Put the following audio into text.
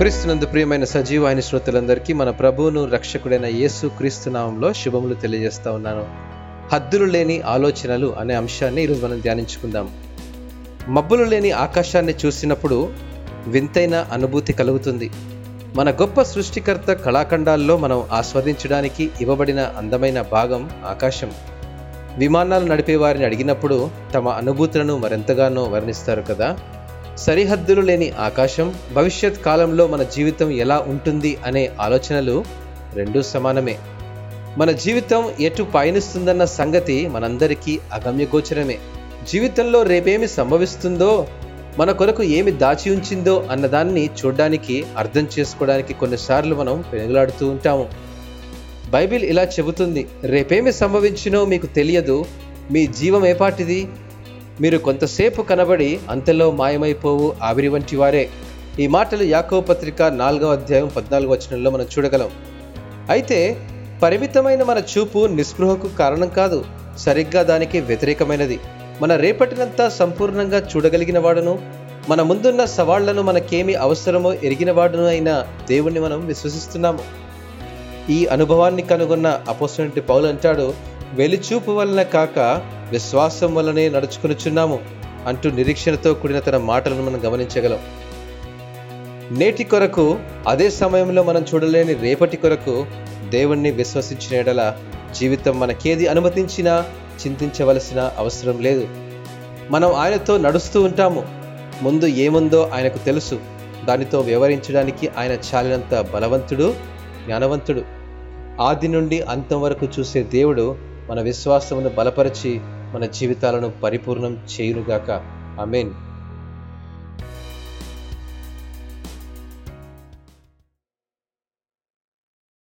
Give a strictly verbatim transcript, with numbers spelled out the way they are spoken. క్రీస్తునందు ప్రియమైన సజీవ ఆయన శ్రోతలందరికీ మన ప్రభువును రక్షకుడైన యేసు క్రీస్తు నామంలో శుభములు తెలియజేస్తా ఉన్నాను. హద్దులు లేని ఆలోచనలు అనే అంశాన్ని ఈరోజు మనం ధ్యానించుకుందాం. మబ్బులు లేని ఆకాశాన్ని చూసినప్పుడు వింతైన అనుభూతి కలుగుతుంది. మన గొప్ప సృష్టికర్త కళాఖండాల్లో మనం ఆస్వాదించడానికి ఇవ్వబడిన అందమైన భాగం ఆకాశం. విమానాలు నడిపే వారిని అడిగినప్పుడు తమ అనుభూతులను మరెంతగానో వర్ణిస్తారు కదా. సరిహద్దులు లేని ఆకాశం, భవిష్యత్ కాలంలో మన జీవితం ఎలా ఉంటుంది అనే ఆలోచనలు రెండూ సమానమే. మన జీవితం ఎటు పయనిస్తుందన్న సంగతి మనందరికీ అగమ్యగోచరమే. జీవితంలో రేపేమి సంభవిస్తుందో, మన కొరకు ఏమి దాచి ఉంచిందో అన్నదాన్ని చూడడానికి, అర్థం చేసుకోవడానికి కొన్నిసార్లు మనం పెనుగులాడుతూ ఉంటాము. బైబిల్ ఇలా చెబుతుంది, రేపేమి సంభవించినో మీకు తెలియదు, మీ జీవం ఏపాటిది, మీరు కొంతసేపు కనబడి అంతలో మాయమైపోవు ఆవిరి వంటి వారే. ఈ మాటలు యాకోబు పత్రిక నాలుగవ అధ్యాయం పద్నాలుగవ వచనంలో మనం చూడగలం. అయితే పరిమితమైన మన చూపు నిస్పృహకు కారణం కాదు, సరిగ్గా దానికి వ్యతిరేకమైనది. మన రేపటినంతా సంపూర్ణంగా చూడగలిగిన వాడును, మన ముందున్న సవాళ్లను మనకేమి అవసరమో ఎరిగిన వాడును అయిన దేవుణ్ణి మనం విశ్వసిస్తున్నాము. ఈ అనుభవాన్ని కనుగొన్న అపోస్తలుడైన పౌలు అంటాడు, వెలిచూపు వలన కాక విశ్వాసం వల్లనే నడుచుకొనిచున్నాము అంటూ నిరీక్షణతో కూడిన తన మాటలను మనం గమనించగలం. నేటి కొరకు, అదే సమయంలో మనం చూడలేని రేపటి కొరకు దేవుణ్ణి విశ్వసించిన ఎడల జీవితం మనకేది అనుమతించినా చింతించవలసిన అవసరం లేదు. మనం ఆయనతో నడుస్తూ ఉంటాము. ముందు ఏముందో ఆయనకు తెలుసు. దానితో వ్యవహరించడానికి ఆయన చాలినంత బలవంతుడు, జ్ఞానవంతుడు. ఆది నుండి అంతం వరకు చూసే దేవుడు మన విశ్వాసమును బలపరిచి మన జీవితాలను పరిపూర్ణం చేయునుగాక. ఆమేన్.